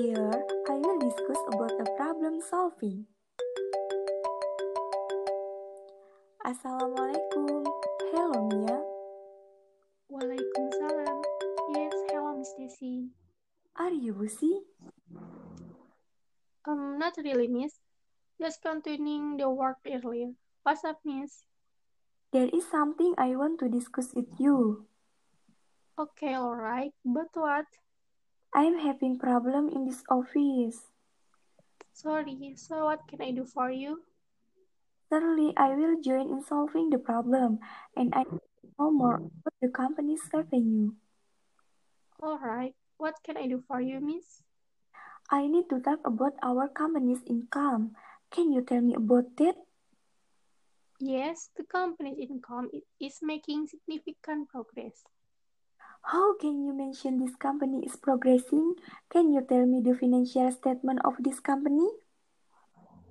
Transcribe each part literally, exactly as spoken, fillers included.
Here, I will discuss about the problem solving. Assalamualaikum. Hello, Mia. Waalaikumsalam. Yes, hello, Miss Desi. Are you busy? Um, not really, Miss. Just continuing the work earlier. What's up, Miss? There is something I want to discuss with you. Okay, alright. But what? I am having problem in this office. Sorry, so what can I do for you? Certainly, I will join in solving the problem, and I will know more about the company's revenue. Alright, what can I do for you, Miss? I need to talk about our company's income. Can you tell me about that? Yes, the company's income is making significant progress. How can you mention this company is progressing? Can you tell me the financial statement of this company?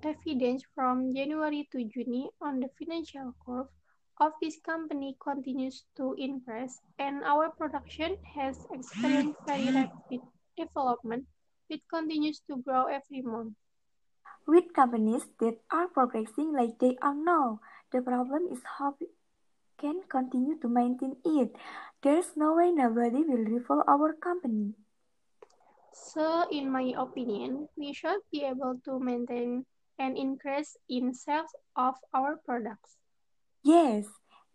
Evidence from January to June on the financial curve of this company continues to increase, and our production has experienced very rapid development. It continues to grow every month. With companies that are progressing like they are now, the problem is how can continue to maintain it. There's no way nobody will rival our company. So, in my opinion, we should be able to maintain an increase in sales of our products. Yes,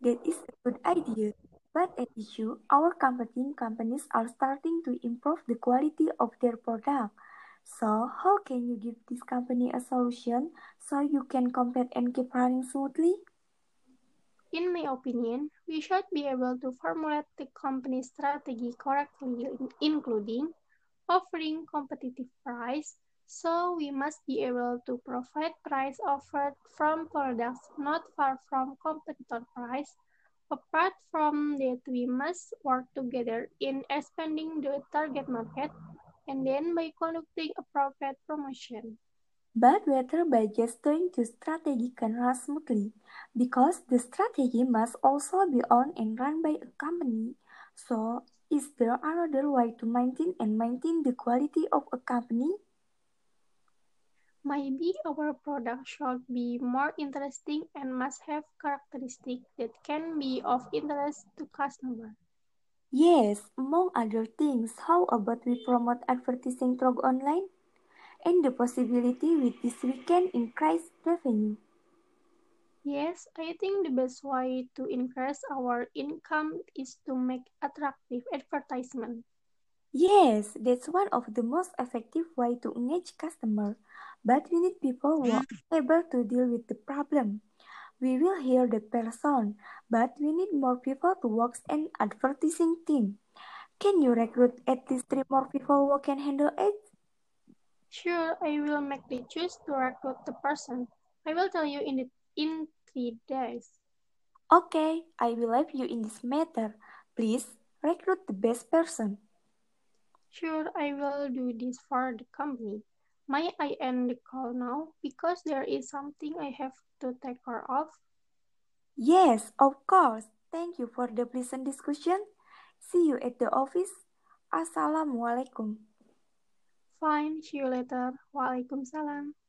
that is a good idea. But at issue, our competing companies are starting to improve the quality of their product. So, how can you give this company a solution so you can compete and keep running smoothly? In my opinion, we should be able to formulate the company's strategy correctly, including offering competitive price, so we must be able to provide price offered from products not far from competitor price. Apart from that, we must work together in expanding the target market and then by conducting appropriate promotion. But whether by just doing the strategy can run smoothly, because the strategy must also be owned and run by a company. So, is there another way to maintain and maintain the quality of a company? Maybe our product should be more interesting and must have characteristics that can be of interest to customers. Yes, among other things, how about we promote advertising through online? And the possibility with this we can increase revenue. Yes, I think the best way to increase our income is to make attractive advertisement. Yes, that's one of the most effective way to engage customers. But we need people who are able to deal with the problem. We will hear the person, but we need more people to work in advertising team. Can you recruit at least three more people who can handle it? Sure, I will make the choice to recruit the person. I will tell you in the, in three days. Okay, I will help you in this matter. Please, recruit the best person. Sure, I will do this for the company. May I end the call now because there is something I have to take care of? Yes, of course. Thank you for the pleasant discussion. See you at the office. Assalamualaikum. Fine, see you later. Waalaikumsalam.